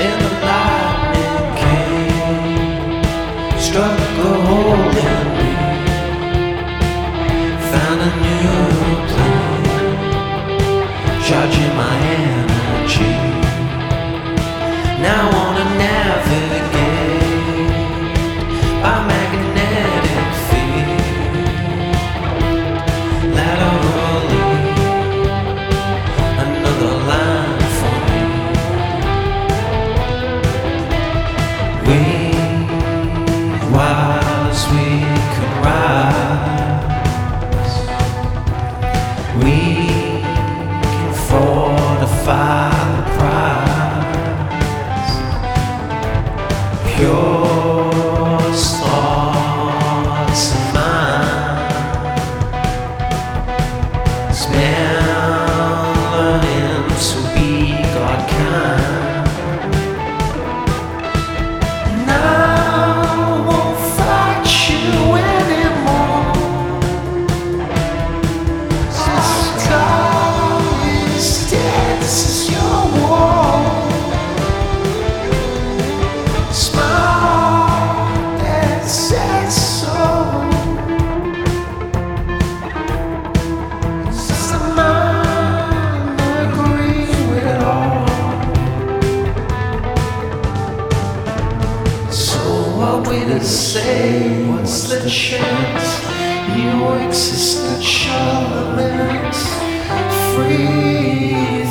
Then the lightning came, struck a hole in me, found a new plane, charging my energy. Now I wanna navigate by magnetic field, laterally, another line. Wise, we can rise. We can fortify the prize. Your thoughts and mine smell and him to be God kind. To say, what's the chance you exist at your limits? Free.